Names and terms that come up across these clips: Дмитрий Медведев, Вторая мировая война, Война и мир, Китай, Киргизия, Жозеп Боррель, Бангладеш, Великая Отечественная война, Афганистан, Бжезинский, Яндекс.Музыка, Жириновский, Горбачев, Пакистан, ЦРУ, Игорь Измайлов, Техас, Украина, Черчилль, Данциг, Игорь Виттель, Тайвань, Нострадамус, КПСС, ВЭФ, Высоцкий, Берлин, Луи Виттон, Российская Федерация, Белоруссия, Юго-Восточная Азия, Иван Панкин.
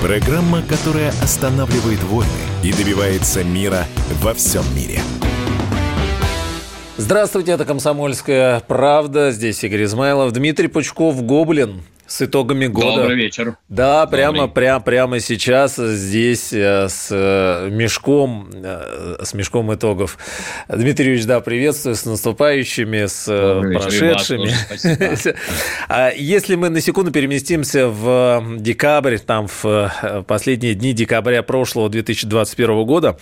Программа, которая останавливает войны и добивается мира во всем мире. Здравствуйте, это «Комсомольская правда». Здесь Игорь Измайлов, Дмитрий Пучков, Гоблин. С итогами года. Добрый вечер. Да, прямо сейчас здесь с мешком итогов. Дмитрий Юрьевич, да, приветствую, с наступающими, с Добрый прошедшими. Вечер, если мы на секунду переместимся в декабрь, там в последние дни декабря прошлого 2021 года,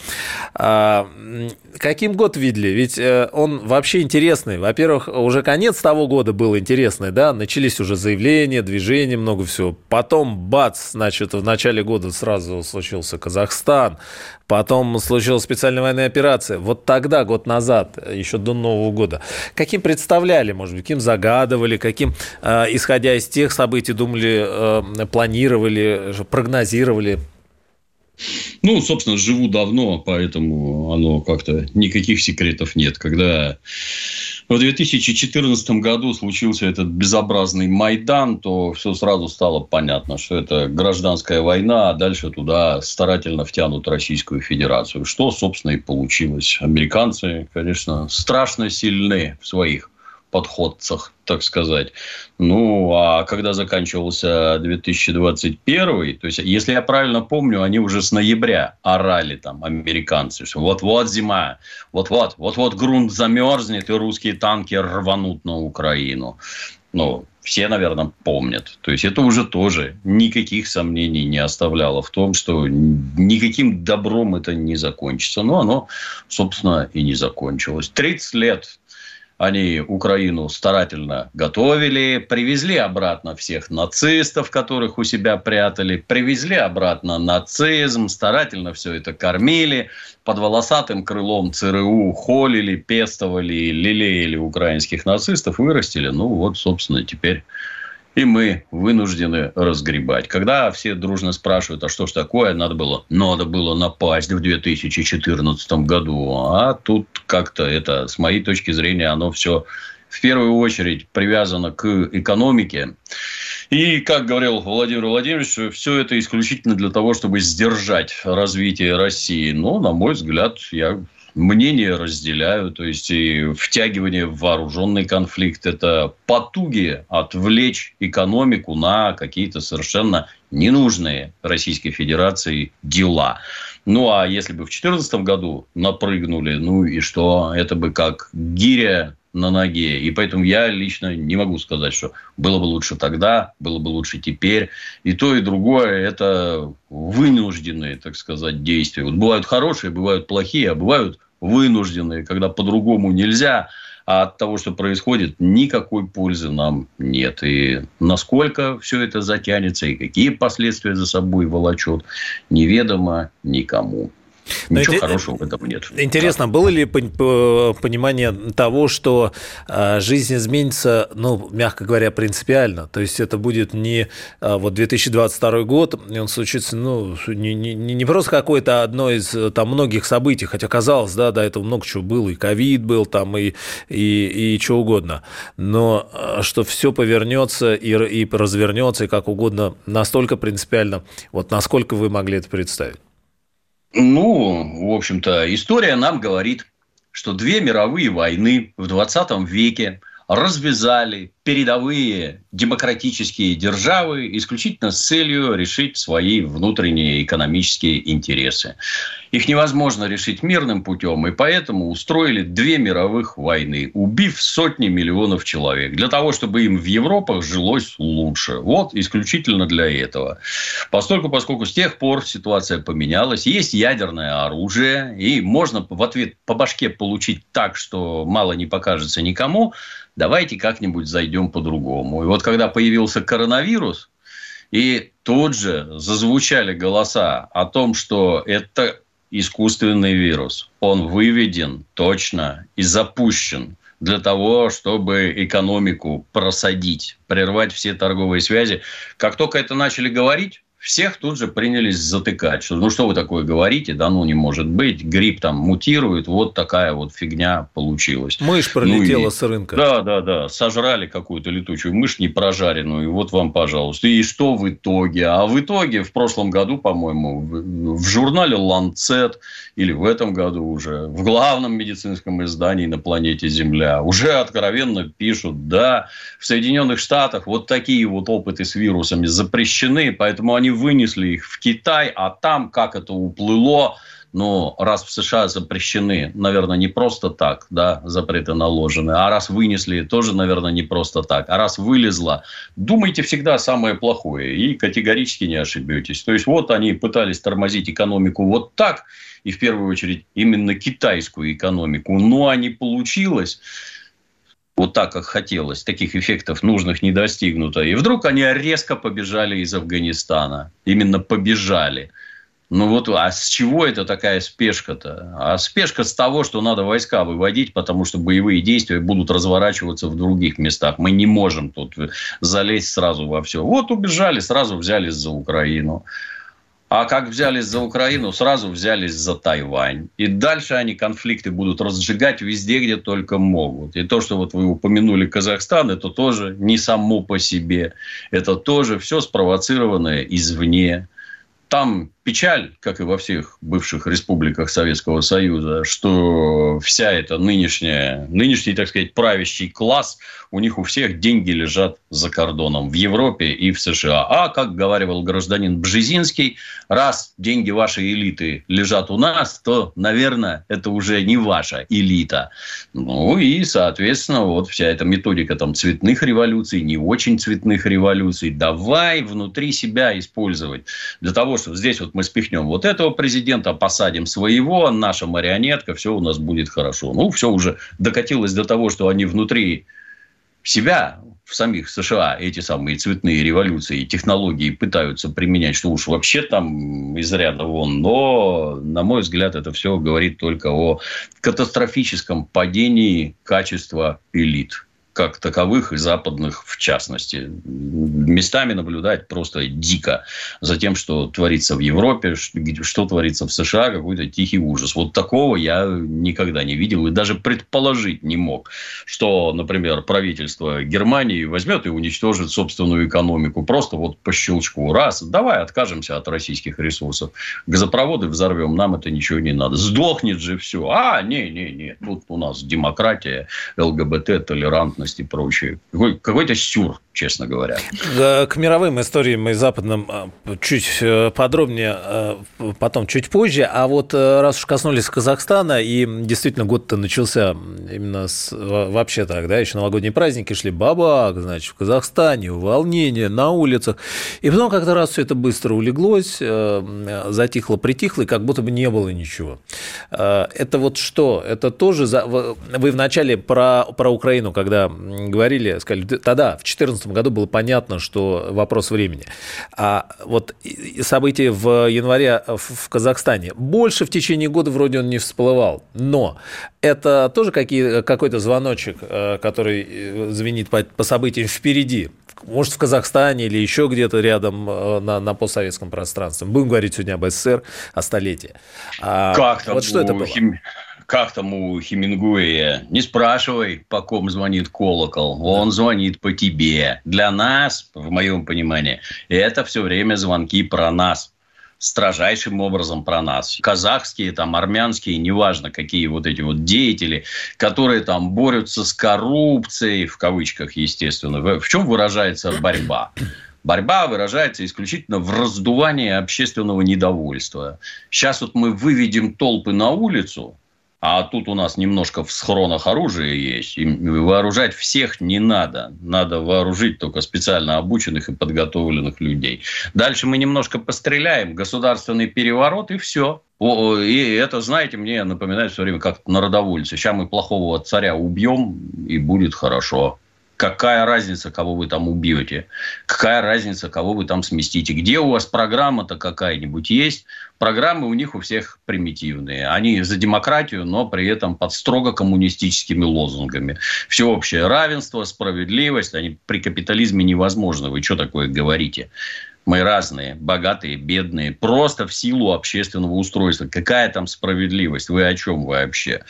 каким год видели? Ведь он вообще интересный. Во-первых, уже конец того года был интересный, да, начались уже заявления, движение, много всего. Потом, бац, значит, в начале года сразу случился Казахстан. Потом случилась специальная военная операция. Вот тогда, год назад, еще до Нового года. Каким представляли, может быть, каким загадывали, каким, исходя из тех событий, думали, планировали, прогнозировали? Ну, собственно, живу давно, поэтому оно как-то никаких секретов нет. Когда в 2014 году случился этот безобразный Майдан, то все сразу стало понятно, что это гражданская война, а дальше туда старательно втянут Российскую Федерацию. Что, собственно, и получилось. Американцы, конечно, страшно сильны в своих подходцах, так сказать. Ну, а когда заканчивался 2021, то есть, если я правильно помню, они уже с ноября орали там американцы, что вот-вот зима, вот-вот грунт замерзнет, и русские танки рванут на Украину. Ну, все, наверное, помнят. То есть, это уже тоже никаких сомнений не оставляло в том, что никаким добром это не закончится. Но оно, собственно, и не закончилось. 30 лет они Украину старательно готовили, привезли обратно всех нацистов, которых у себя прятали, привезли обратно нацизм, старательно все это кормили, под волосатым крылом ЦРУ холили, пестовали, лелеяли украинских нацистов, вырастили. Ну, вот, собственно, теперь и мы вынуждены разгребать. Когда все дружно спрашивают, а что ж такое, надо было напасть в 2014 году. А тут как-то это, с моей точки зрения, оно все в первую очередь привязано к экономике. И, как говорил Владимир Владимирович, все это исключительно для того, чтобы сдержать развитие России. Но, на мой взгляд, мнение разделяю, то есть и втягивание в вооруженный конфликт – это потуги отвлечь экономику на какие-то совершенно ненужные Российской Федерации дела. Ну, а если бы в 2014 году напрыгнули, ну и что, это бы как гиря на ноге. И поэтому я лично не могу сказать, что было бы лучше тогда, было бы лучше теперь. И то, и другое – это вынужденные, так сказать, действия. Вот бывают хорошие, бывают плохие, а бывают вынужденные, когда по-другому нельзя. А от того, что происходит, никакой пользы нам нет. И насколько все это затянется, и какие последствия за собой волочет, неведомо никому. Ничего хорошего в этом нет. Интересно, было ли понимание того, что жизнь изменится, ну, мягко говоря, принципиально? То есть, это будет не вот 2022 год, и он случится, ну, не просто какое-то одно из там многих событий, хотя казалось, да, до этого много чего было, и ковид был, там, и чего угодно, но что все повернется и развернется, и как угодно, настолько принципиально, вот насколько вы могли это представить? Ну, в общем-то, история нам говорит, что две мировые войны в 20 веке развязали передовые демократические державы исключительно с целью решить свои внутренние экономические интересы. Их невозможно решить мирным путем, и поэтому устроили две мировых войны, убив сотни миллионов человек, для того, чтобы им в Европе жилось лучше. Вот исключительно для этого. Поскольку с тех пор ситуация поменялась, есть ядерное оружие, и можно в ответ по башке получить так, что мало не покажется никому, давайте как-нибудь зайдем по-другому. И вот когда появился коронавирус, и тут же зазвучали голоса о том, что это искусственный вирус. Он выведен точно и запущен для того, чтобы экономику просадить, прервать все торговые связи. Как только это начали говорить, всех тут же принялись затыкать. Что, ну, что вы такое говорите? Да ну, не может быть. Грипп там мутирует. Вот такая вот фигня получилась. Мышь пролетела с рынка. Да. Сожрали какую-то летучую мышь непрожаренную. И вот вам, пожалуйста. И что в итоге? А в итоге в прошлом году, по-моему, в журнале «Ланцет», или в этом году уже, в главном медицинском издании на планете Земля, уже откровенно пишут, да, в Соединенных Штатах вот такие вот опыты с вирусами запрещены, поэтому они вынесли их в Китай, а там, как это уплыло, но раз в США запрещены, наверное, не просто так, да, запреты наложены, а раз вынесли, тоже, наверное, не просто так, а раз вылезло, думайте всегда самое плохое и категорически не ошибетесь. То есть, вот они пытались тормозить экономику вот так, и в первую очередь именно китайскую экономику, но не получилось. Вот так, как хотелось, таких эффектов нужных не достигнуто. И вдруг они резко побежали из Афганистана. Именно побежали. Ну вот, а с чего это такая спешка-то? А спешка с того, что надо войска выводить, потому что боевые действия будут разворачиваться в других местах. Мы не можем тут залезть сразу во все. Вот убежали, сразу взялись за Украину. А как взялись за Украину, сразу взялись за Тайвань. И дальше они конфликты будут разжигать везде, где только могут. И то, что вот вы упомянули Казахстан, это тоже не само по себе. Это тоже все спровоцированное извне. Там печаль, как и во всех бывших республиках Советского Союза, что вся эта нынешний, так сказать, правящий класс, у них у всех деньги лежат за кордоном в Европе и в США. А, как говаривал гражданин Бжезинский, раз деньги вашей элиты лежат у нас, то, наверное, это уже не ваша элита. Ну и, соответственно, вот вся эта методика там цветных революций, не очень цветных революций, давай внутри себя использовать для того, чтобы здесь вот мы спихнем вот этого президента, посадим своего, наша марионетка, все у нас будет хорошо. Ну, все уже докатилось до того, что они внутри себя, в самих США, эти самые цветные революции, технологии пытаются применять, что уж вообще там из ряда вон. Но, на мой взгляд, это все говорит только о катастрофическом падении качества элит, как таковых и западных в частности. Местами наблюдать просто дико за тем, что творится в Европе, что творится в США, какой-то тихий ужас. Вот такого я никогда не видел и даже предположить не мог, что, например, правительство Германии возьмет и уничтожит собственную экономику. Просто вот по щелчку. Раз, давай откажемся от российских ресурсов. Газопроводы взорвем, нам это ничего не надо. Сдохнет же все. Не. Тут у нас демократия, ЛГБТ, толерантность и прочее. Какой-то сюр, честно говоря. Да, к мировым историям и западным чуть подробнее, потом чуть позже. А вот раз уж коснулись Казахстана, и действительно год-то начался именно с, вообще так, да, еще новогодние праздники шли, бабах, значит, в Казахстане, волнение на улицах. И потом как-то раз все это быстро улеглось, затихло, притихло, и как будто бы не было ничего. Это вот что? Это тоже... Вы вначале про Украину, когда говорили, сказали, тогда, в 2014 году было понятно, что вопрос времени. А вот события в январе в Казахстане, больше в течение года вроде он не всплывал, но это тоже какой-то звоночек, который звенит по событиям впереди. Может, в Казахстане или еще где-то рядом на постсоветском пространстве. Будем говорить сегодня об СССР, о столетии. Вот что это было? Как там у Хемингуэя? Не спрашивай, по ком звонит колокол. Он звонит по тебе. Для нас, в моем понимании, это все время звонки про нас. Строжайшим образом про нас. Казахские, там, армянские, неважно, какие вот эти вот деятели, которые там борются с коррупцией, в кавычках, естественно. В чем выражается борьба? Борьба выражается исключительно в раздувании общественного недовольства. Сейчас вот мы выведем толпы на улицу, а тут у нас немножко в схронах оружие есть. И вооружать всех не надо. Надо вооружить только специально обученных и подготовленных людей. Дальше мы немножко постреляем. Государственный переворот и все. И это, знаете, мне напоминает все время как народовольцы. Сейчас мы плохого царя убьем и будет хорошо. Какая разница, кого вы там убьете? Какая разница, кого вы там сместите? Где у вас программа-то какая-нибудь есть? Программы у них у всех примитивные. Они за демократию, но при этом под строго коммунистическими лозунгами. Всеобщее равенство, справедливость. Они при капитализме невозможны. Вы что такое говорите? Мы разные, богатые, бедные, просто в силу общественного устройства. Какая там справедливость? Вы о чем вообще?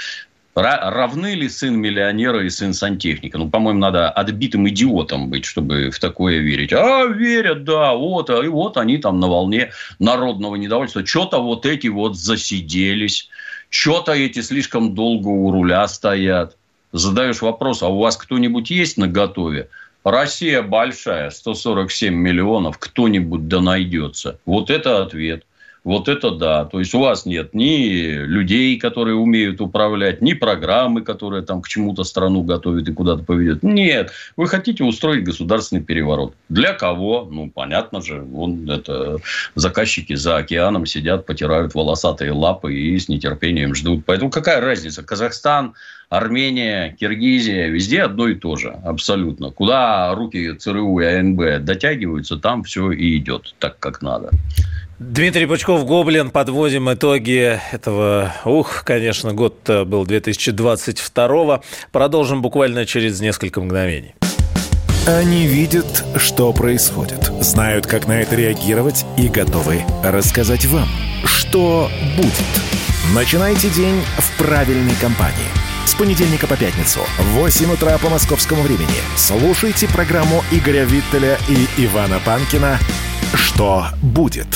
Равны ли сын миллионера и сын сантехника? Ну, по-моему, надо отбитым идиотом быть, чтобы в такое верить. А, верят, да, вот, и вот они там на волне народного недовольства. Что-то вот эти вот засиделись, что-то эти слишком долго у руля стоят. Задаешь вопрос, а у вас кто-нибудь есть наготове? Россия большая, 147 миллионов, кто-нибудь да найдется. Вот это ответ. Вот это да. То есть у вас нет ни людей, которые умеют управлять, ни программы, которая там к чему-то страну готовит и куда-то поведет. Нет. Вы хотите устроить государственный переворот. Для кого? Ну, понятно же. Вон это заказчики за океаном сидят, потирают волосатые лапы и с нетерпением ждут. Поэтому какая разница? Казахстан, Армения, Киргизия, везде одно и то же. Абсолютно. Куда руки ЦРУ и АНБ дотягиваются, там все и идет так, как надо. Дмитрий Пучков, Гоблин. Подводим итоги этого, конечно, год был 2022-го. Продолжим буквально через несколько мгновений. Они видят, что происходит, знают, как на это реагировать и готовы рассказать вам, что будет. Начинайте день в правильной компании. С понедельника по пятницу в 8 утра по московскому времени слушайте программу Игоря Виттеля и Ивана Панкина «Что будет?».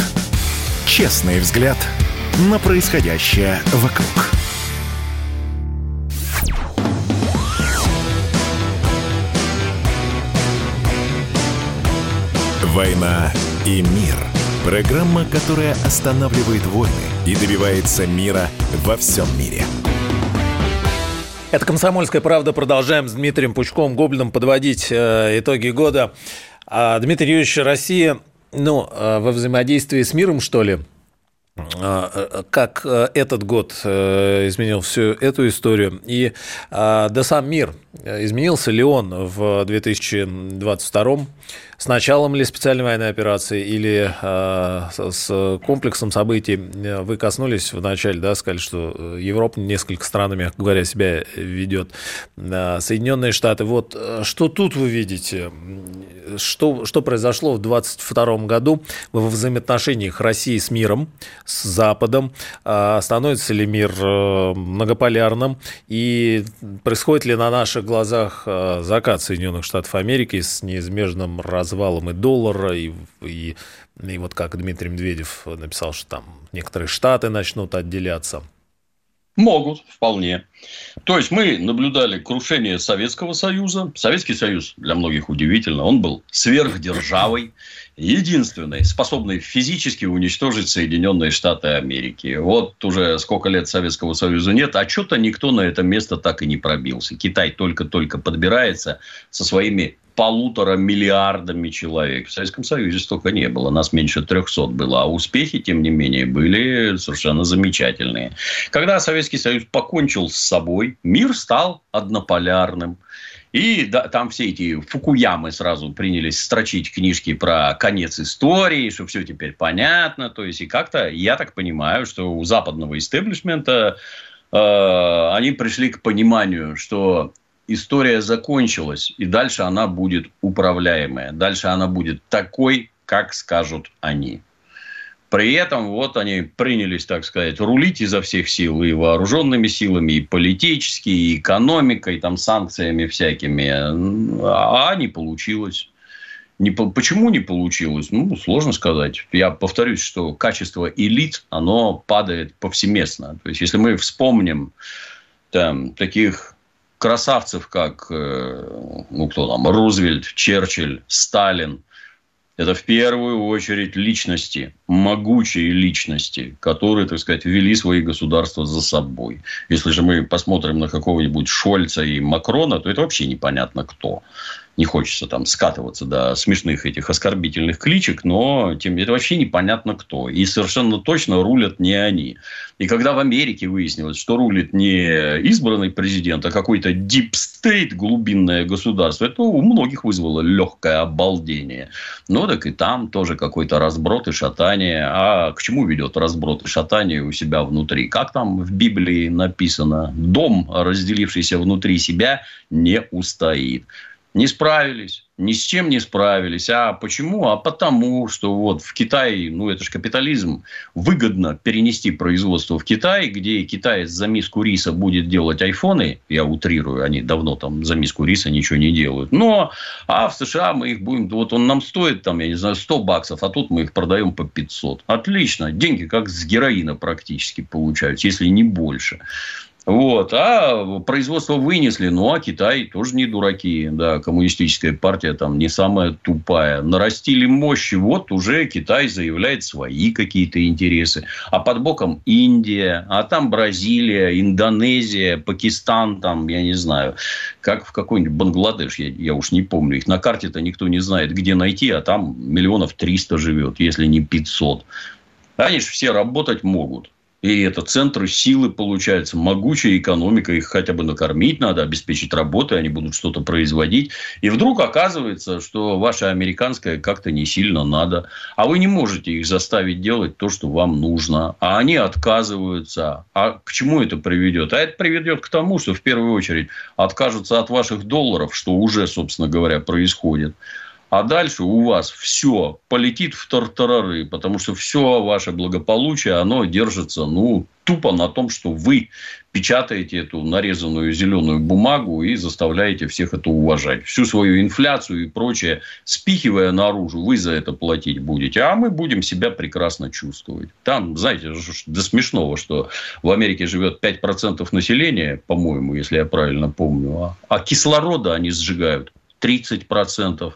Честный взгляд на происходящее вокруг. «Война и мир». Программа, которая останавливает войны и добивается мира во всем мире. Это «Комсомольская правда». Продолжаем с Дмитрием Пучковым, Гоблиным, подводить итоги года. Дмитрий Юрьевич, Россия... во взаимодействии с миром, что ли, как этот год изменил всю эту историю, и да сам мир, изменился ли он в 2022-м, с началом ли специальной военной операции, или с комплексом событий? Вы коснулись вначале, да, сказали, что Европа, несколько стран, мягко говоря, себя ведет, Соединенные Штаты. Вот что тут вы видите? Что произошло в 2022 году во взаимоотношениях России с миром, с Западом? Становится ли мир многополярным? И происходит ли на наших глазах закат Соединенных Штатов Америки с неизбежным развалом и доллара, и вот как Дмитрий Медведев написал, что там некоторые штаты начнут отделяться? Могут, вполне. То есть мы наблюдали крушение Советского Союза. Советский Союз, для многих удивительно, он был сверхдержавой, единственной, способной физически уничтожить Соединенные Штаты Америки. Вот уже сколько лет Советского Союза нет, а что-то никто на это место так и не пробился. Китай только-только подбирается со своими 1,5 миллиарда человек. В Советском Союзе столько не было. Нас меньше 300 было. А успехи, тем не менее, были совершенно замечательные. Когда Советский Союз покончил с собой, мир стал однополярным. И да, там все эти фукуямы сразу принялись строчить книжки про конец истории, что все теперь понятно. То есть, и как-то, я так понимаю, что у западного истеблишмента они пришли к пониманию, что... история закончилась, и дальше она будет управляемая. Дальше она будет такой, как скажут они. При этом вот они принялись, так сказать, рулить изо всех сил. И вооруженными силами, и политически, и экономикой, там, санкциями всякими. А не получилось. Почему не получилось? Сложно сказать. Я повторюсь, что качество элит, оно падает повсеместно. То есть, если мы вспомним там, таких... красавцев, как Рузвельт, Черчилль, Сталин. Это в первую очередь личности, могучие личности, которые, так сказать, вели свои государства за собой. Если же мы посмотрим на какого-нибудь Шольца и Макрона, то это вообще непонятно кто. Не хочется там скатываться до смешных этих оскорбительных кличек, но тем, это вообще непонятно кто. И совершенно точно рулят не они. И когда в Америке выяснилось, что рулит не избранный президент, а какой-то дипстейт, глубинное государство, это у многих вызвало легкое обалдение. Ну, так и там тоже какой-то разброд и шатание. А к чему ведет разброд и шатание у себя внутри? Как там в Библии написано? Дом, разделившийся внутри себя, не устоит. Не справились, ни с чем не справились. А почему? А потому, что вот в Китае, ну это же капитализм, выгодно перенести производство в Китай, где китаец за миску риса будет делать айфоны. Я утрирую, они давно там за миску риса ничего не делают. Но а в США мы их будем... Вот он нам стоит, там, я не знаю, 100 баксов, а тут мы их продаем по 500. Отлично, деньги как с героина практически получаются, если не больше. Вот. А производство вынесли. Ну, а Китай тоже не дураки. Да, коммунистическая партия там не самая тупая. Нарастили мощи. Вот уже Китай заявляет свои какие-то интересы. А под боком Индия. А там Бразилия, Индонезия, Пакистан. Там, я не знаю. Как в какой-нибудь Бангладеш. Я уж не помню. Их на карте-то никто не знает, где найти. А там 300 миллионов живет, если не 500. Они же все работать могут. И это центры силы, получается, могучая экономика, их хотя бы накормить надо, обеспечить работой, они будут что-то производить. И вдруг оказывается, что ваше американское как-то не сильно надо, а вы не можете их заставить делать то, что вам нужно, а они отказываются. А к чему это приведет? А это приведет к тому, что в первую очередь откажутся от ваших долларов, что уже, собственно говоря, происходит. А дальше у вас все полетит в тартарары, потому что все ваше благополучие, оно держится, ну, тупо на том, что вы печатаете эту нарезанную зеленую бумагу и заставляете всех это уважать. Всю свою инфляцию и прочее, спихивая наружу, вы за это платить будете. А мы будем себя прекрасно чувствовать. Там, знаете, до смешного, что в Америке живет 5% населения, по-моему, если я правильно помню, а кислорода они сжигают 30%.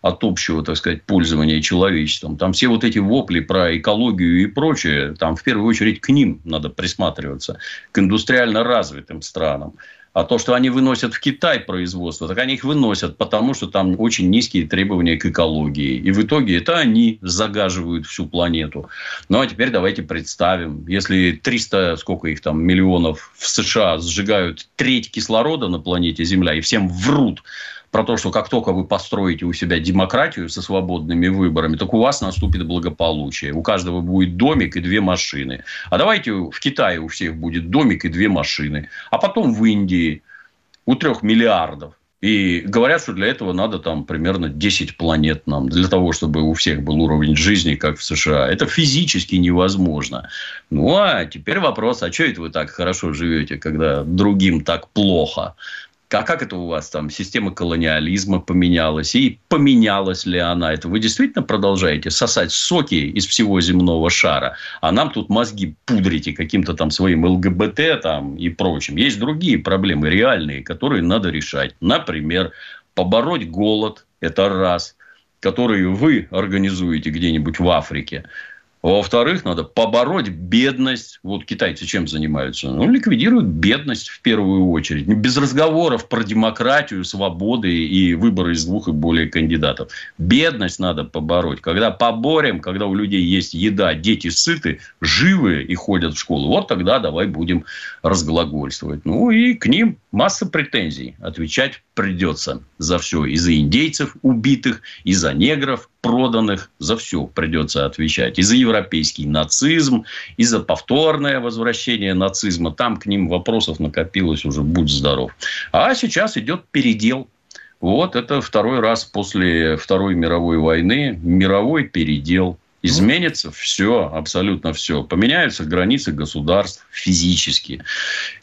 От общего, так сказать, пользования человечеством. Там все вот эти вопли про экологию и прочее, там в первую очередь к ним надо присматриваться, к индустриально развитым странам. А то, что они выносят в Китай производство, так они их выносят, потому что там очень низкие требования к экологии. И в итоге это они загаживают всю планету. Ну, а теперь давайте представим, если 300, сколько их там, миллионов в США сжигают треть кислорода на планете Земля и всем врут про то, что как только вы построите у себя демократию со свободными выборами, так у вас наступит благополучие. У каждого будет домик и 2 машины. А давайте в Китае у всех будет домик и 2 машины. А потом в Индии у 3 миллиардов. И говорят, что для этого надо там примерно 10 планет нам, для того, чтобы у всех был уровень жизни, как в США. Это физически невозможно. Ну, а теперь вопрос, а что это вы так хорошо живете, когда другим так плохо? А как это у вас там система колониализма поменялась? И поменялась ли она? Это вы действительно продолжаете сосать соки из всего земного шара? А нам тут мозги пудрите каким-то там своим ЛГБТ там и прочим. Есть другие проблемы реальные, которые надо решать. Например, побороть голод. Это раз. Который вы организуете где-нибудь в Африке. Во-вторых, надо побороть бедность. Вот китайцы чем занимаются? Ну, ликвидируют бедность в первую очередь. Без разговоров про демократию, свободы и выборы из 2 и более кандидатов. Бедность надо побороть. Когда поборем, когда у людей есть еда, дети сыты, живы и ходят в школу. Вот тогда давай будем разглагольствовать. Ну, и к ним масса претензий. Отвечать придется за все. И за индейцев убитых, и за негров проданных. За все придется отвечать. И за европейский нацизм, и за повторное возвращение нацизма. Там к ним вопросов накопилось уже, будь здоров. А сейчас идет передел. Вот это 2-й раз после Второй мировой войны. Мировой передел. Изменится все, абсолютно все. Поменяются границы государств физически.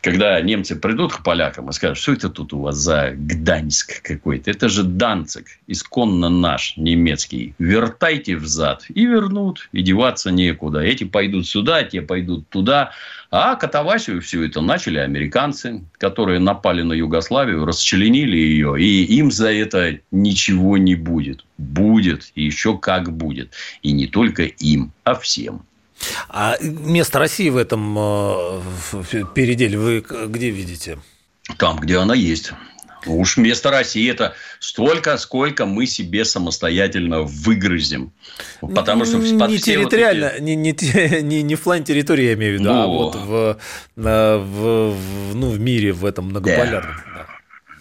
Когда немцы придут к полякам и скажут, что это тут у вас за Гданьск какой-то? Это же Данциг, исконно наш, немецкий. Вертайте взад. И вернут, и деваться некуда. Эти пойдут сюда, те пойдут туда. А катавасию все это начали американцы, которые напали на Югославию, расчленили ее. И им за это ничего не будет. Будет. И еще как будет. И не только им, а всем. А место России в этом переделе вы где видите? Там, где она есть. Уж вместо России это столько, сколько мы себе самостоятельно выгрызем. Потому что не территориально, вот эти... не в плане территории, я имею в виду, а вот в мире, в этом многополярном. Да.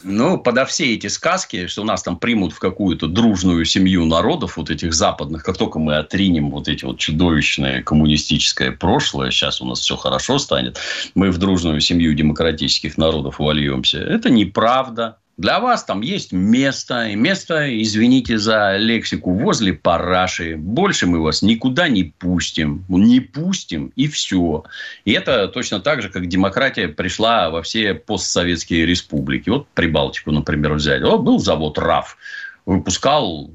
Ну, подо все эти сказки, что нас там примут в какую-то дружную семью народов, вот этих западных, как только мы отринем вот эти вот чудовищное коммунистическое прошлое, сейчас у нас все хорошо станет, мы в дружную семью демократических народов вольемся. Это неправда. Для вас там есть место. И место, извините за лексику, возле параши. Больше мы вас никуда не пустим. Не пустим, и все. И это точно так же, как демократия пришла во все постсоветские республики. Вот Прибалтику, например, взять. Вот был завод РАФ. Выпускал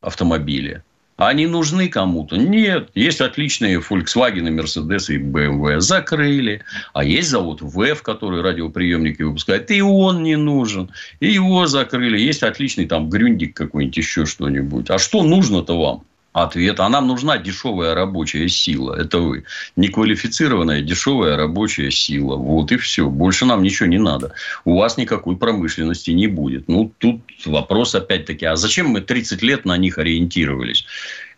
автомобили. Они нужны кому-то? Нет. Есть отличные Volkswagen, Mercedes и BMW. Закрыли. А есть завод ВЭФ, который радиоприемники выпускает. И он не нужен. И его закрыли. Есть отличный там Грюндик какой-нибудь, еще что-нибудь. А что нужно-то вам? Ответ. А нам нужна дешевая рабочая сила. Это вы. Неквалифицированная дешевая рабочая сила. Вот и все. Больше нам ничего не надо. У вас никакой промышленности не будет. Ну, тут вопрос опять-таки. А зачем мы 30 лет на них ориентировались?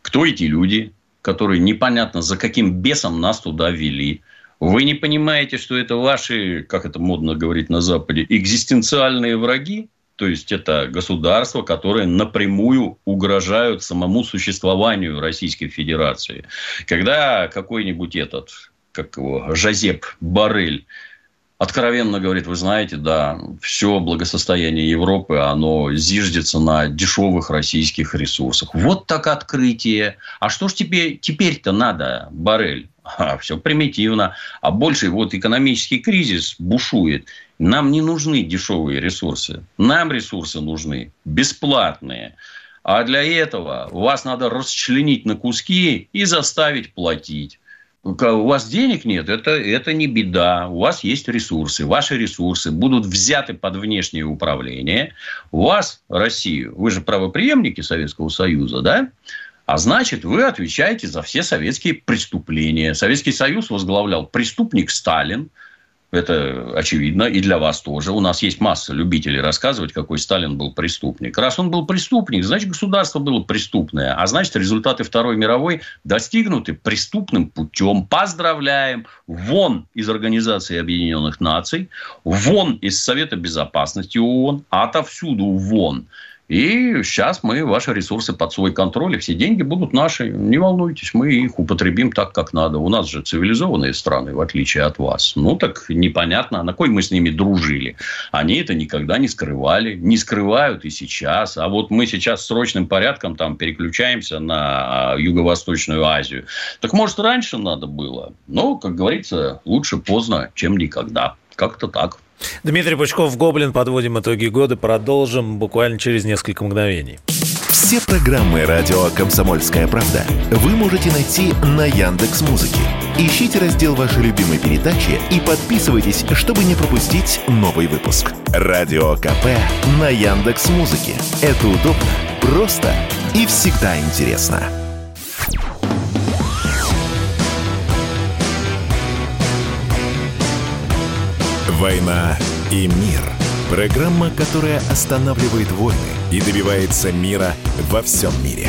Кто эти люди, которые непонятно за каким бесом нас туда вели? Вы не понимаете, что это ваши, как это модно говорить на Западе, экзистенциальные враги? То есть, это государства, которые напрямую угрожают самому существованию Российской Федерации. Когда какой-нибудь Жозеп Боррель откровенно говорит, вы знаете, да, все благосостояние Европы, оно зиждется на дешевых российских ресурсах. Вот так открытие. А что ж тебе теперь-то надо, Боррель? Все примитивно. А больше вот экономический кризис бушует. Нам не нужны дешевые ресурсы. Нам ресурсы нужны бесплатные. А для этого вас надо расчленить на куски и заставить платить. У вас денег нет, это не беда. У вас есть ресурсы. Ваши ресурсы будут взяты под внешнее управление. Вас, Россию, вы же правопреемники Советского Союза, да? А значит, вы отвечаете за все советские преступления. Советский Союз возглавлял преступник Сталин. Это очевидно. И для вас тоже. У нас есть масса любителей рассказывать, какой Сталин был преступник. Раз он был преступник, значит, государство было преступное. А значит, результаты Второй мировой достигнуты преступным путем. Поздравляем. Вон из Организации Объединенных Наций. Вон из Совета Безопасности ООН. Отовсюду вон. И сейчас мы ваши ресурсы под свой контроль, и все деньги будут наши. Не волнуйтесь, мы их употребим так, как надо. У нас же цивилизованные страны, в отличие от вас. Ну, так непонятно, на кой мы с ними дружили. Они это никогда не скрывали, не скрывают и сейчас. А вот мы сейчас срочным порядком там переключаемся на Юго-Восточную Азию. Так, может, раньше надо было? Но, как говорится, лучше поздно, чем никогда. Как-то так. Дмитрий Пучков, Гоблин. Подводим итоги года. Продолжим буквально через несколько мгновений. Все программы радио «Комсомольская правда» вы можете найти на Яндекс.Музыке. Ищите раздел вашей любимой передачи и подписывайтесь, чтобы не пропустить новый выпуск. Радио КП на Яндекс.Музыке. Это удобно, просто и всегда интересно. «Война и мир» – программа, которая останавливает войны и добивается мира во всем мире.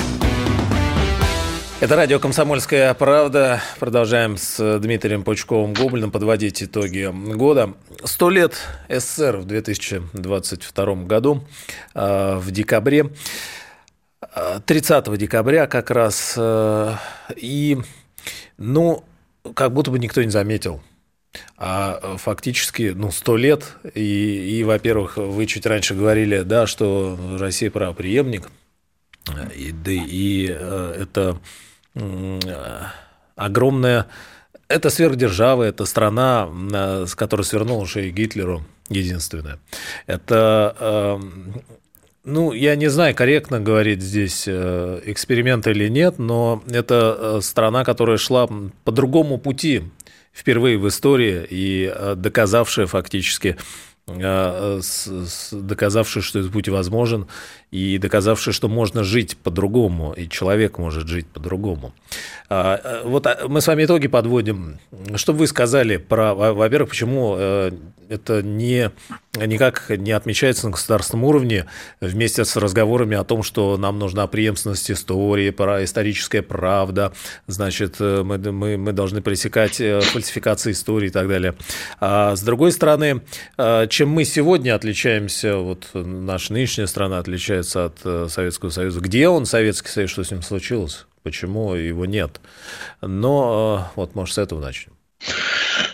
Это радио «Комсомольская правда». Продолжаем с Дмитрием Пучковым-Гоблиным подводить итоги года. 100 лет СССР в 2022 году, в декабре, 30 декабря как раз. И, как будто бы никто не заметил. А фактически, 100 лет, и, во-первых, вы чуть раньше говорили, да, что Россия правопреемник, и это огромная, это сверхдержава, это страна, с которой свернул шею Гитлеру, единственная. Это, я не знаю, корректно говорить здесь эксперимент или нет, но это страна, которая шла по другому пути, впервые в истории, и доказавшая фактически, что этот путь возможен, и доказавшая, что можно жить по-другому, и человек может жить по-другому. Вот мы с вами итоги подводим. Что бы вы сказали про, во-первых, почему это никак не отмечается на государственном уровне вместе с разговорами о том, что нам нужна преемственность истории, историческая правда, значит, мы должны пресекать фальсификации истории и так далее. А с другой стороны, чем мы сегодня отличаемся, вот наша нынешняя страна отличается от Советского Союза, где он, Советский Союз, что с ним случилось, почему его нет. Но вот, может, с этого начнем.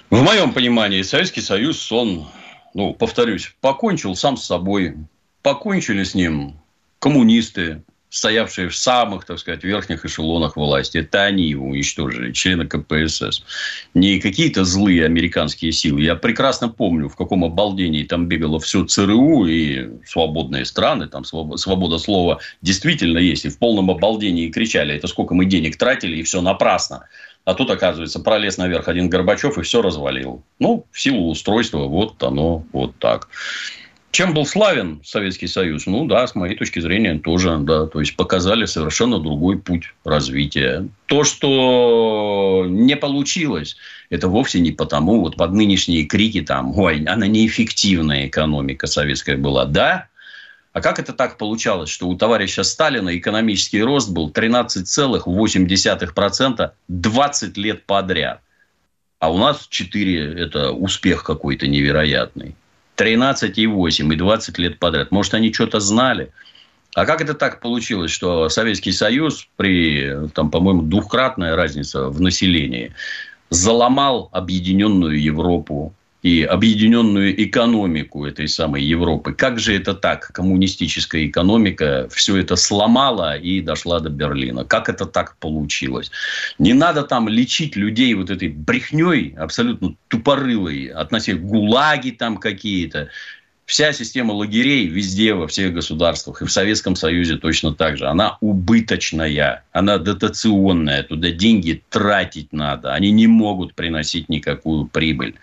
В моем понимании, Советский Союз, он, повторюсь, покончил сам с собой. Покончили с ним коммунисты, стоявшие в самых, так сказать, верхних эшелонах власти. Это они его уничтожили, члены КПСС. Не какие-то злые американские силы. Я прекрасно помню, в каком обалдении там бегало все ЦРУ и свободные страны. Там свобода слова действительно есть. И в полном обалдении кричали, это сколько мы денег тратили, и все напрасно. А тут, оказывается, пролез наверх один Горбачев и все развалил. В силу устройства вот оно вот так. Чем был славен Советский Союз? С моей точки зрения, тоже, да. То есть, показали совершенно другой путь развития. То, что не получилось, это вовсе не потому. Вот под нынешние крики там, ой, она неэффективная экономика советская была, да? А как это так получалось, что у товарища Сталина экономический рост был 13,8% 20 лет подряд? А у нас 4 – это успех какой-то невероятный. 13,8 и 20 лет подряд. Может, они что-то знали? А как это так получилось, что Советский Союз при, по-моему, двухкратная разница в населении, заломал объединенную Европу и объединенную экономику этой самой Европы? Как же это так? Коммунистическая экономика все это сломала и дошла до Берлина. Как это так получилось? Не надо там лечить людей вот этой брехней абсолютно тупорылой, относительно гулаги там какие-то. Вся система лагерей везде, во всех государствах, и в Советском Союзе точно так же. Она убыточная, она дотационная, туда деньги тратить надо. Они не могут приносить никакую прибыль.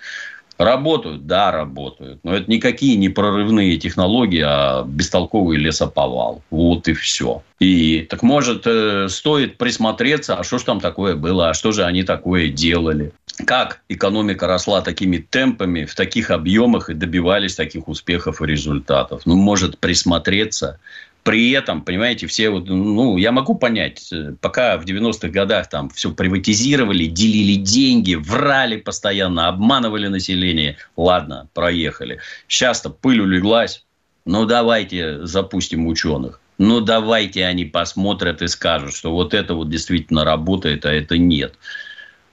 Работают? Да, работают. Но это никакие не прорывные технологии, а бестолковый лесоповал. Вот и все. И так, может, стоит присмотреться, а что ж там такое было, а что же они такое делали? Как экономика росла такими темпами, в таких объемах и добивались таких успехов и результатов? Может, присмотреться. При этом, понимаете, все вот, я могу понять, пока в 90-х годах там все приватизировали, делили деньги, врали постоянно, обманывали население. Ладно, проехали. Сейчас-то пыль улеглась. Давайте запустим ученых. Давайте они посмотрят и скажут, что вот это вот действительно работает, а это нет.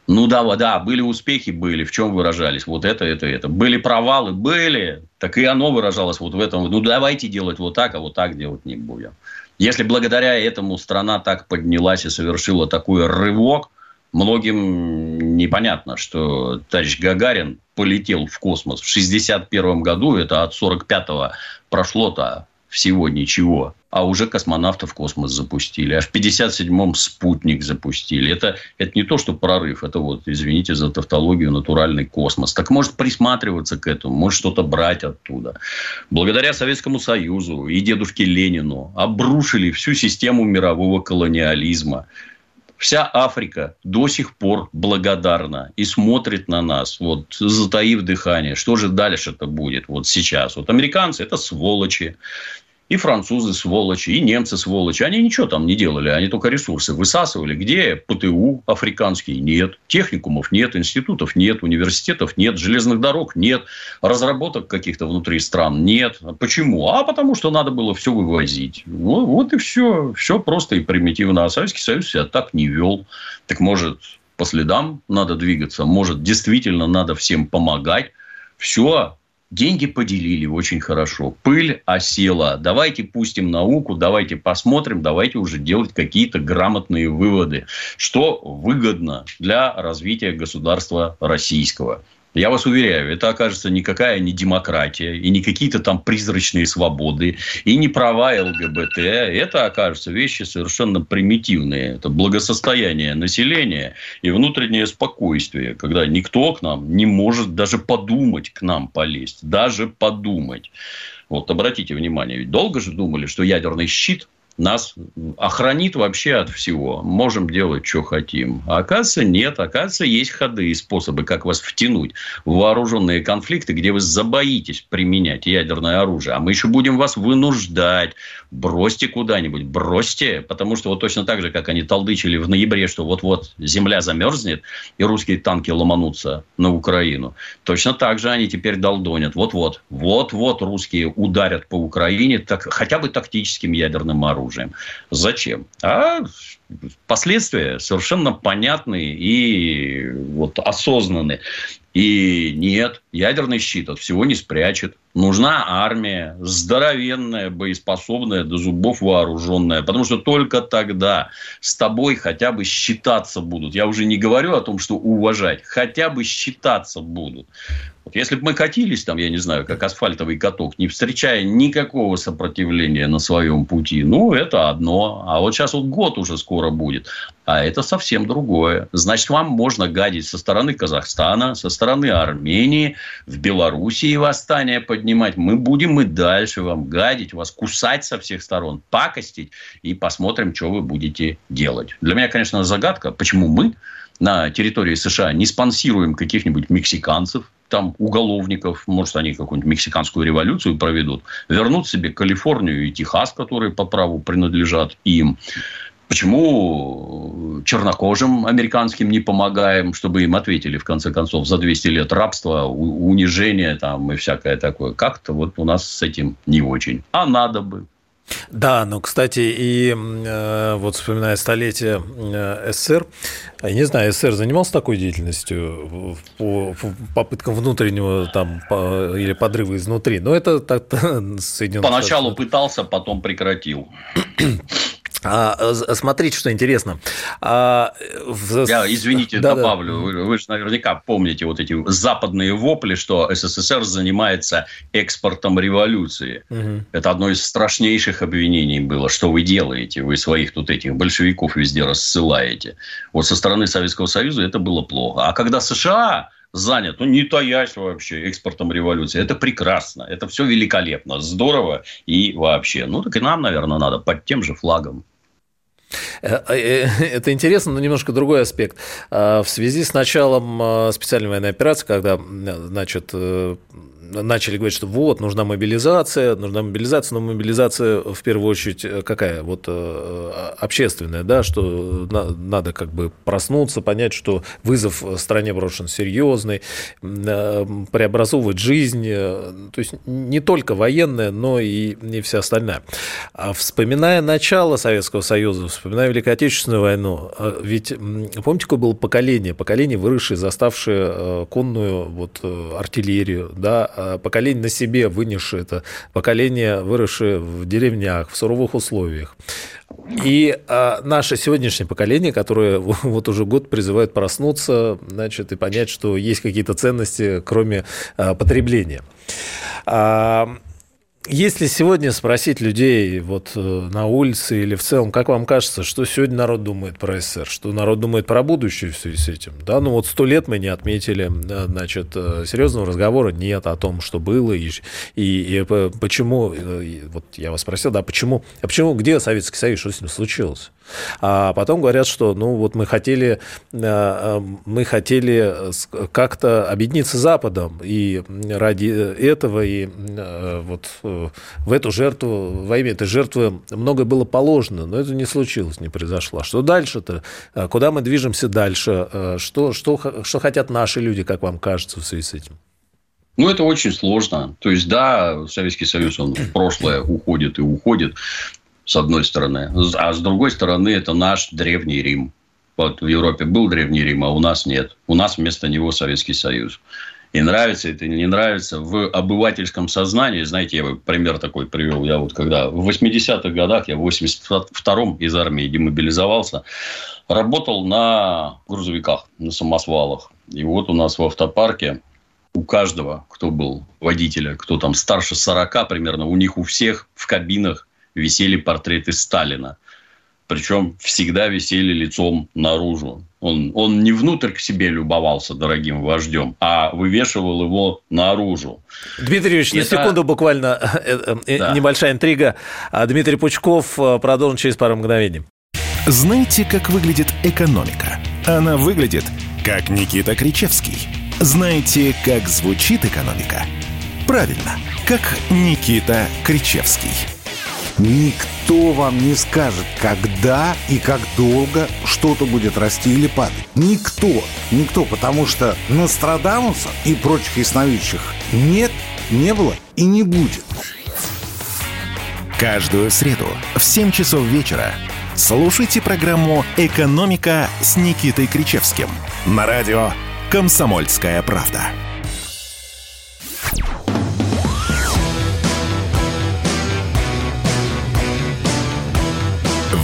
Да, были успехи, были, в чем выражались, вот это. Были провалы, были, так и оно выражалось вот в этом. Давайте делать вот так, а вот так делать не будем. Если благодаря этому страна так поднялась и совершила такой рывок, многим непонятно, что товарищ Гагарин полетел в космос в 1961 году, это от 1945 прошло-то всего ничего. А уже космонавтов в космос запустили. А в 1957-м спутник запустили. Это не то, что прорыв. Это вот, извините за тавтологию, натуральный космос. Так может присматриваться к этому. Может что-то брать оттуда. Благодаря Советскому Союзу и дедушке Ленину обрушили всю систему мирового колониализма. Вся Африка до сих пор благодарна и смотрит на нас, затаив дыхание. Что же дальше-то будет сейчас? Американцы – это сволочи. И французы сволочи, и немцы сволочи. Они ничего там не делали, они только ресурсы высасывали. Где ПТУ африканский? Нет. Техникумов нет, институтов нет, университетов нет, железных дорог нет, разработок каких-то внутри стран нет. Почему? А потому что надо было все вывозить. Вот и все. Все просто и примитивно. А Советский Союз себя так не вел. Так может, по следам надо двигаться? Может, действительно надо всем помогать? Все. Деньги поделили очень хорошо, пыль осела. Давайте пустим науку, давайте посмотрим, давайте уже делать какие-то грамотные выводы, что выгодно для развития государства российского. Я вас уверяю, это окажется никакая не демократия, и не какие-то там призрачные свободы, и не права ЛГБТ. Это окажутся вещи совершенно примитивные. Это благосостояние населения и внутреннее спокойствие, когда никто к нам не может даже подумать к нам полезть. Даже подумать. Обратите внимание, ведь долго же думали, что ядерный щит нас охранит вообще от всего. Можем делать, что хотим. А оказывается, нет. Оказывается, есть ходы и способы, как вас втянуть в вооруженные конфликты, где вы забоитесь применять ядерное оружие. А мы еще будем вас вынуждать. Бросьте куда-нибудь. Бросьте. Потому что вот точно так же, как они толдычили в ноябре, что вот-вот земля замерзнет, и русские танки ломанутся на Украину. Точно так же они теперь долдонят. Вот-вот. Вот-вот русские ударят по Украине так, хотя бы тактическим ядерным оружием. Зачем? А последствия совершенно понятны и вот осознаны. И нет, ядерный щит от всего не спрячет. Нужна армия, здоровенная, боеспособная, до зубов вооруженная. Потому что только тогда с тобой хотя бы считаться будут. Я уже не говорю о том, что уважать. Хотя бы считаться будут. Вот если бы мы катились там, я не знаю, как асфальтовый каток, не встречая никакого сопротивления на своем пути, ну, это одно. А вот сейчас вот год уже скоро будет. А это совсем другое. Значит, вам можно гадить со стороны Казахстана, со стороны Армении, в Белоруссии восстание поднимать. Мы будем и дальше вам гадить, вас кусать со всех сторон, пакостить. И посмотрим, что вы будете делать. Для меня, конечно, загадка, почему мы на территории США не спонсируем каких-нибудь мексиканцев, там уголовников, может, они какую-нибудь мексиканскую революцию проведут, вернут себе Калифорнию и Техас, которые по праву принадлежат им. Почему чернокожим американским не помогаем, чтобы им ответили, в конце концов, за 200 лет рабства, унижения там, и всякое такое? Как-то вот у нас с этим не очень. А надо бы. Да, ну, кстати, и вот вспоминая столетие СССР, я не знаю, СССР занимался такой деятельностью по попыткам внутреннего там или подрыва изнутри, но это так-то Соединенные поначалу Штаты. Пытался, потом прекратил. Смотрите, что интересно. Я, извините, добавлю. Вы же наверняка помните вот эти западные вопли, что СССР занимается экспортом революции. Угу. Это одно из страшнейших обвинений было. Что вы делаете? Вы своих тут этих большевиков везде рассылаете. Вот со стороны Советского Союза это было плохо. А когда США... занят, ну, не таясь вообще экспортом революции. Это прекрасно, это все великолепно, здорово и вообще. Ну, так и нам, наверное, надо под тем же флагом. Это интересно, но немножко другой аспект. В связи с началом специальной военной операции, когда, значит, начали говорить, что вот, нужна мобилизация, но мобилизация в первую очередь какая? Вот общественная, да, что надо как бы проснуться, понять, что вызов стране брошен серьезный, преобразовывать жизнь, то есть не только военная, но и вся остальная. Вспоминая начало Советского Союза, вспоминая Великую Отечественную войну, ведь помните, какое было поколение, выросшее, заставшее конную вот, артиллерию, да, поколение на себе вынесшее это, поколение выросшее в деревнях, в суровых условиях. И наше сегодняшнее поколение, которое вот уже год призывает проснуться, значит, и понять, что есть какие-то ценности, кроме потребления. Если сегодня спросить людей вот на улице или в целом, как вам кажется, что сегодня народ думает про СССР, что народ думает про будущее в связи с этим? Да, ну вот 100 лет мы не отметили, значит, серьезного разговора нет о том, что было и почему, вот я вас спросил, да, почему, где Советский Союз, что с ним случилось? А потом говорят, что ну вот мы хотели как-то объединиться с Западом, и ради этого и вот в эту жертву, во имя этой жертвы многое было положено, но это не случилось, не произошло. Что дальше-то? Куда мы движемся дальше? Что хотят наши люди, как вам кажется, в связи с этим? Ну, это очень сложно. То есть, да, Советский Союз, он в прошлое уходит, с одной стороны. А с другой стороны, это наш Древний Рим. Вот в Европе был Древний Рим, а у нас нет. У нас вместо него Советский Союз. И нравится это или не нравится, в обывательском сознании, знаете, я бы пример такой привел, я вот когда в 80-х годах, я в 82-м из армии демобилизовался, работал на грузовиках, на самосвалах. И вот у нас в автопарке у каждого, кто был водителя, кто там старше 40 примерно, у них у всех в кабинах висели портреты Сталина. причем всегда висели лицом наружу. Он не внутрь к себе любовался дорогим вождем, а вывешивал его наружу. Дмитрий Юрьевич, на секунду буквально небольшая интрига. Дмитрий Пучков продолжит через пару мгновений. Знаете, как выглядит экономика? Она выглядит, как Никита Кричевский. Знаете, как звучит экономика? Правильно, как Никита Кричевский. Никто вам не скажет, когда и как долго что-то будет расти или падать. Никто, потому что Нострадамуса и прочих ясновидящих нет, не было и не будет. Каждую среду в 7 часов вечера слушайте программу «Экономика» с Никитой Кричевским на радио «Комсомольская правда».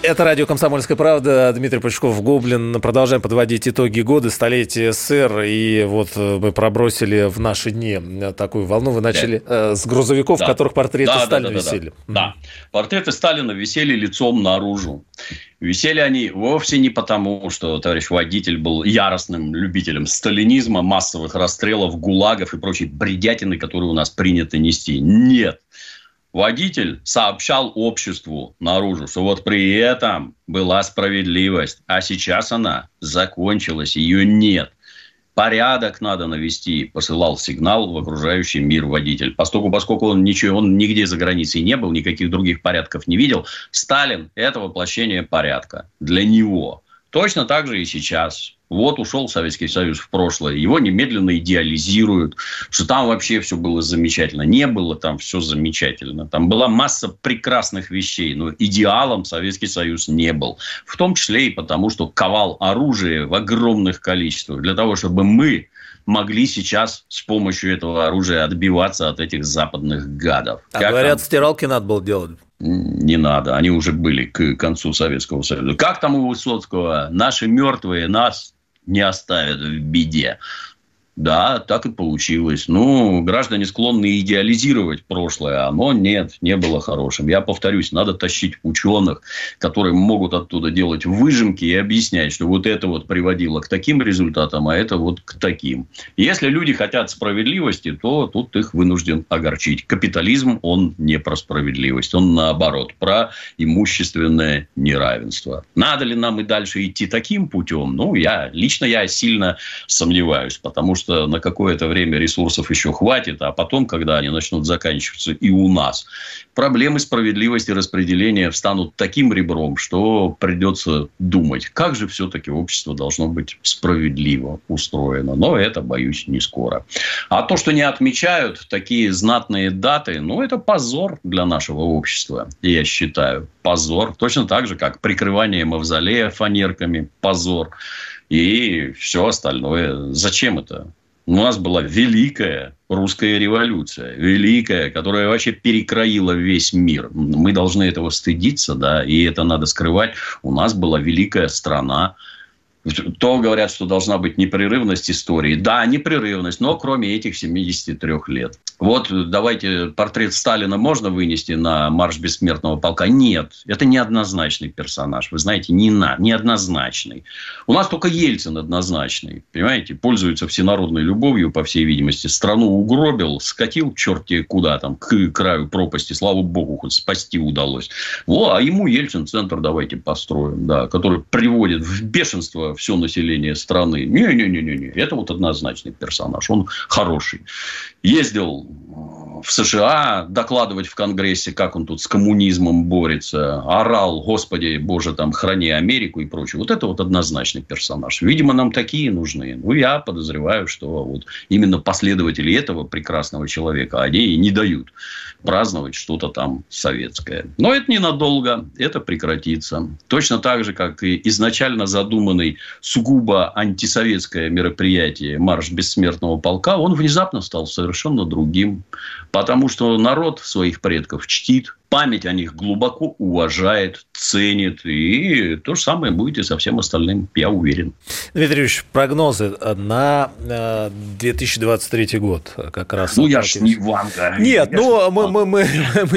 Это радио «Комсомольская правда». Дмитрий Пучков-Гоблин. Продолжаем подводить итоги года, столетия СССР. И вот мы пробросили в наши дни такую волну. Вы начали с грузовиков, в которых портреты Сталина висели. Да. Портреты Сталина висели лицом наружу. Висели они вовсе не потому, что товарищ водитель был яростным любителем сталинизма, массовых расстрелов, гулагов и прочей бредятины, которую у нас принято нести. Нет. Водитель сообщал обществу наружу, что вот при этом была справедливость, а сейчас она закончилась, ее нет. Порядок надо навести, посылал сигнал в окружающий мир водитель. Поскольку он нигде за границей не был, никаких других порядков не видел, Сталин – это воплощение порядка для него. Точно так же и сейчас. Вот ушел Советский Союз в прошлое, его немедленно идеализируют, что там вообще все было замечательно. Не было там все замечательно. Там была масса прекрасных вещей, но идеалом Советский Союз не был. В том числе и потому, что ковал оружие в огромных количествах для того, чтобы мы могли сейчас с помощью этого оружия отбиваться от этих западных гадов. Говорят, стиралки надо было делать. Не надо, они уже были к концу Советского Союза. Как там у Высоцкого? Наши мертвые нас не оставят в беде. Да, так и получилось. Граждане склонны идеализировать прошлое. Оно нет, не было хорошим. Я повторюсь, надо тащить ученых, которые могут оттуда делать выжимки и объяснять, что вот это вот приводило к таким результатам, а это вот к таким. Если люди хотят справедливости, то тут их вынужден огорчить. Капитализм, он не про справедливость. Он, наоборот, про имущественное неравенство. Надо ли нам и дальше идти таким путем? Я сильно сомневаюсь, потому что на какое-то время ресурсов еще хватит, а потом, когда они начнут заканчиваться и у нас, проблемы справедливости распределения встанут таким ребром, что придется думать, как же все-таки общество должно быть справедливо устроено. Но это, боюсь, не скоро. А то, что не отмечают такие знатные даты, это позор для нашего общества, я считаю. Позор. Точно так же, как прикрывание мавзолея фанерками. Позор. И все остальное. Зачем это? У нас была великая русская революция. Великая, которая вообще перекроила весь мир. Мы должны этого стыдиться, да, и это надо скрывать. У нас была великая страна. То говорят, что должна быть непрерывность истории. Да, непрерывность, но кроме этих 73 лет. Вот давайте портрет Сталина можно вынести на марш бессмертного полка? Нет, это неоднозначный персонаж. Вы знаете, неоднозначный. У нас только Ельцин однозначный. Понимаете, пользуется всенародной любовью, по всей видимости. Страну угробил, скатил черти куда там, к краю пропасти. Слава богу, хоть спасти удалось. А ему Ельцин-центр давайте построим, да, который приводит в бешенство все население страны. Не-не-не-не, это вот однозначный персонаж. Он хороший. Ездил в США докладывать в Конгрессе, как он тут с коммунизмом борется. Орал, Господи, Боже, там, храни Америку и прочее. Вот это вот однозначный персонаж. Видимо, нам такие нужны. Я подозреваю, что вот именно последователи этого прекрасного человека, они и не дают праздновать что-то там советское. Но это ненадолго. Это прекратится. Точно так же, как и изначально задуманный сугубо антисоветское мероприятие «Марш бессмертного полка», он внезапно стал совершенно другим. Потому что народ своих предков чтит, память о них глубоко уважает, ценит. И то же самое будет и со всем остальным, я уверен. Дмитрий Юрьевич, прогнозы на 2023 год как раз. Ну, я же не вам говорю. Нет, ну, мы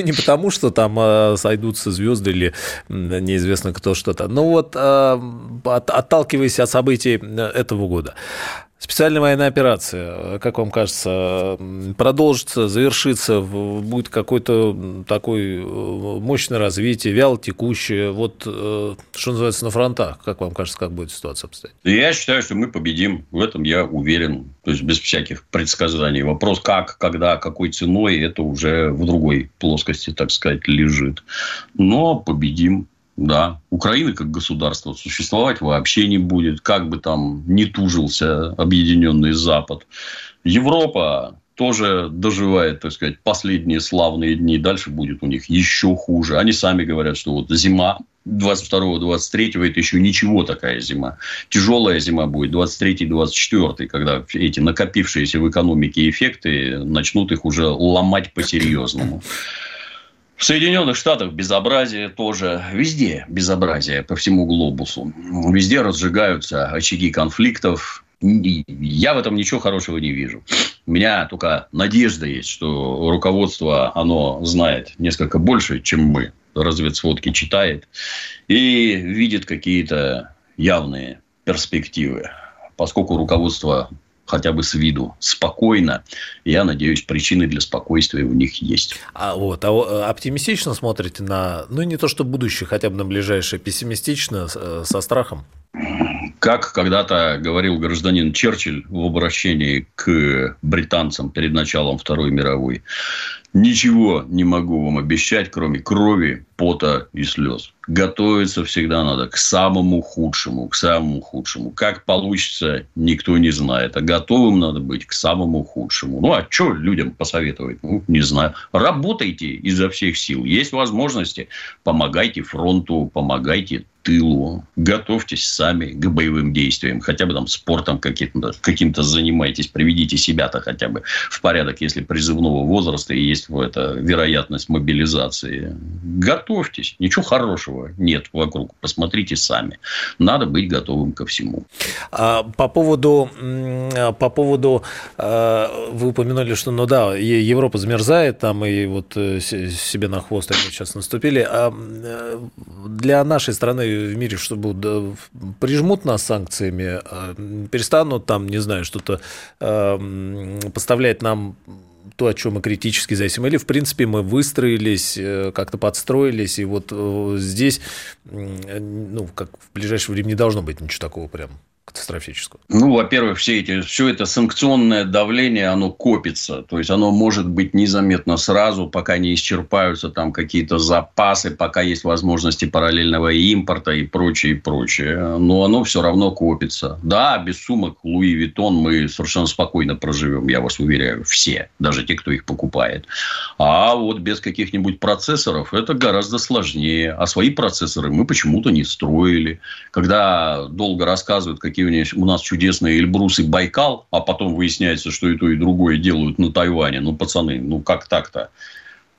не потому, что там сойдутся звезды или неизвестно кто что-то. Ну, вот отталкиваясь от событий этого года. Специальная военная операция, как вам кажется, продолжится, завершится, будет какое-то такое мощное развитие, вяло текущее, вот что называется, на фронтах, как вам кажется, как будет ситуация обстоять? Я считаю, что мы победим, в этом я уверен, то есть без всяких предсказаний. Вопрос как, когда, какой ценой, это уже в другой плоскости, так сказать, лежит, но победим. Да, Украина как государство существовать вообще не будет, как бы там ни тужился объединенный Запад. Европа тоже доживает, так сказать, последние славные дни. Дальше будет у них еще хуже. Они сами говорят, что вот зима 22-23 – это еще ничего такая зима. Тяжелая зима будет 23-24, когда эти накопившиеся в экономике эффекты начнут их уже ломать по-серьезному. В Соединенных Штатах безобразие тоже. Везде безобразие по всему глобусу. Везде разжигаются очаги конфликтов. Я в этом ничего хорошего не вижу. У меня только надежда есть, что руководство, оно знает несколько больше, чем мы. Разведсводки читает и видит какие-то явные перспективы. Поскольку руководство... хотя бы с виду спокойно. Я надеюсь, причины для спокойствия у них есть. А оптимистично смотрите на, ну не то что будущее, хотя бы на ближайшее, пессимистично, со страхом? Как когда-то говорил гражданин Черчилль в обращении к британцам перед началом Второй мировой, ничего не могу вам обещать, кроме крови, пота и слез. Готовиться всегда надо к самому худшему, к самому худшему. Как получится, никто не знает. А готовым надо быть к самому худшему. Ну, а что людям посоветовать? Ну, не знаю. Работайте изо всех сил. Есть возможности. Помогайте фронту, помогайте тылу. Готовьтесь сами к боевым действиям. Хотя бы там спортом каким-то занимайтесь. Приведите себя-то хотя бы в порядок, если призывного возраста и есть вероятность мобилизации. Готовьтесь. Ничего хорошего нет вокруг. Посмотрите сами. Надо быть готовым ко всему. По поводу вы упомянули, что ну да, Европа замерзает, там и вот себе на хвост они сейчас наступили. А для нашей страны в мире что будут? Прижмут нас санкциями, перестанут там, не знаю, что-то поставлять нам то, о чем мы критически зависим, или, в принципе, мы выстроились, как-то подстроились, и вот здесь, ну, как в ближайшее время не должно быть ничего такого прям катастрофического. Ну, во-первых, все это санкционное давление, оно копится, то есть оно может быть незаметно сразу, пока не исчерпаются там какие-то запасы, пока есть возможности параллельного импорта и прочее, прочее. Но оно все равно копится. Да, без сумок Луи Виттон мы совершенно спокойно проживем, я вас уверяю, все, даже те, кто их покупает. А вот без каких-нибудь процессоров это гораздо сложнее. А свои процессоры мы почему-то не строили. Когда долго рассказывают, какие у нас чудесные Эльбрус и Байкал, а потом выясняется, что и то, и другое делают на Тайване. Ну, пацаны, ну как так-то?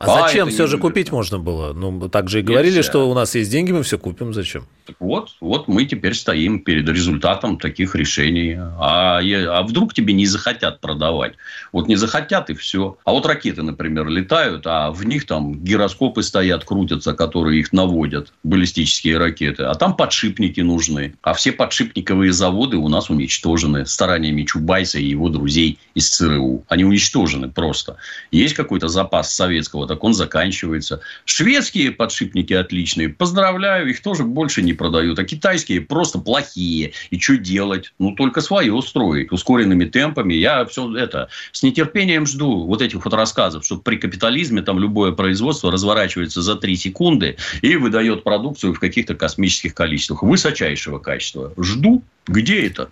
А зачем? Все же купить можно было. Ну, так же и говорили, нельзя. Что у нас есть деньги, мы все купим. Зачем? Так вот мы теперь стоим перед результатом таких решений. А вдруг тебе не захотят продавать? Вот не захотят и все. А вот ракеты, например, летают, а в них там гироскопы стоят, крутятся, которые их наводят. Баллистические ракеты. А там подшипники нужны. А все подшипниковые заводы у нас уничтожены стараниями Чубайса и его друзей из ЦРУ. Они уничтожены просто. Есть какой-то запас советского, так он заканчивается. Шведские подшипники отличные. Поздравляю, их тоже больше не продают. А китайские просто плохие. И что делать? Ну, только свое строить. Ускоренными темпами. Я все это с нетерпением жду вот этих вот рассказов, что при капитализме там любое производство разворачивается за 3 секунды и выдает продукцию в каких-то космических количествах. Высочайшего качества. Жду. Где это?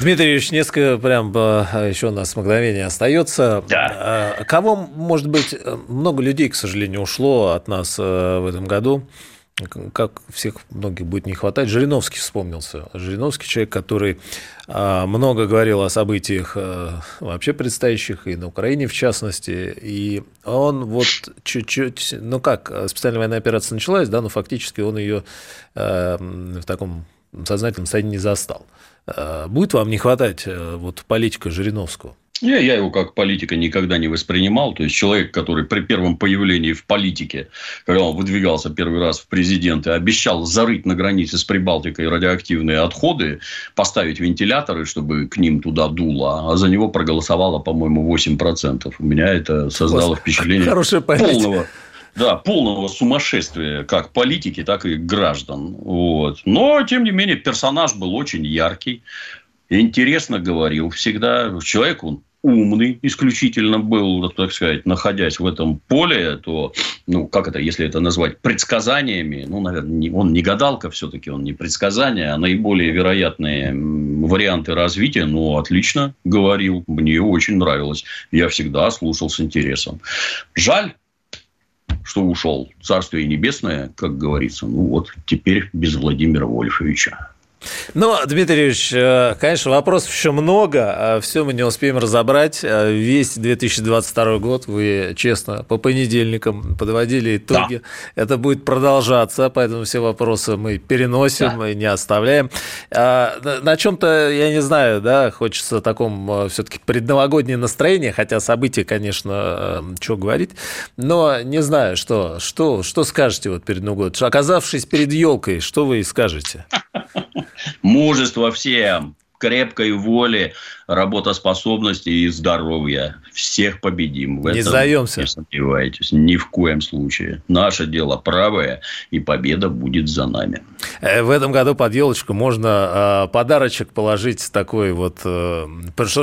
Дмитрий Юрьевич, несколько прям еще у нас мгновений остается. Да. Кого, может быть, много людей, к сожалению, ушло от нас в этом году. как всех многих будет не хватать, Жириновский вспомнился. Жириновский человек, который много говорил о событиях вообще предстоящих, и на Украине в частности. И он вот чуть-чуть, ну как, специальная военная операция началась, да, но фактически он ее в таком сознательном состоянии не застал. Будет вам не хватать вот политика Жириновского? Я его как политика никогда не воспринимал. То есть, человек, который при первом появлении в политике, когда он выдвигался первый раз в президенты, обещал зарыть на границе с Прибалтикой радиоактивные отходы, поставить вентиляторы, чтобы к ним туда дуло, а за него проголосовало, по-моему, 8%. У меня это создало впечатление полного сумасшествия как политики, так и граждан. Вот. Но, тем не менее, персонаж был очень яркий. Интересно говорил всегда. Человек он умный исключительно был, так сказать, находясь в этом поле, то, ну, как это, если это назвать предсказаниями, ну, наверное, он не гадалка все-таки, он не предсказание, а наиболее вероятные варианты развития, ну, отлично говорил, мне очень нравилось. Я всегда слушал с интересом. Жаль, что ушел. Царствие небесное, как говорится, ну, вот теперь без Владимира Вольфовича. Ну, Дмитрий Юрьевич, конечно, вопросов еще много, все мы не успеем разобрать. Весь 2022 год вы, честно, по понедельникам подводили итоги. Да. Это будет продолжаться, поэтому все вопросы мы переносим и не оставляем. На чем-то, я не знаю, да, хочется таком все-таки предновогоднее настроение, хотя события, конечно, что говорить, но не знаю, что скажете вот перед Новым годом. Оказавшись перед елкой, что вы скажете? Мужество всем, крепкой воли, работоспособности и здоровья. Всех победим. В не сдаемся. Не сомневайтесь. Ни в коем случае. Наше дело правое, и победа будет за нами. В этом году под елочку можно подарочек положить такой вот,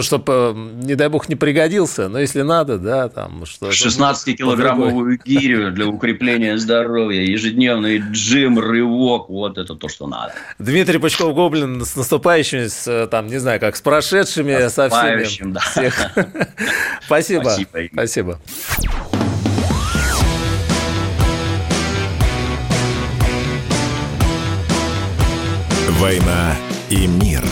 чтобы, не дай бог, не пригодился, но если надо, да, там что-то. 16-килограммовую гирю для укрепления здоровья, ежедневный джим, рывок, вот это то, что надо. Дмитрий Пучков-Гоблин, с наступающими, там, не знаю, как с прошедшими, со всеми. Да. Всех. Спасибо. Спасибо. «Война и мир».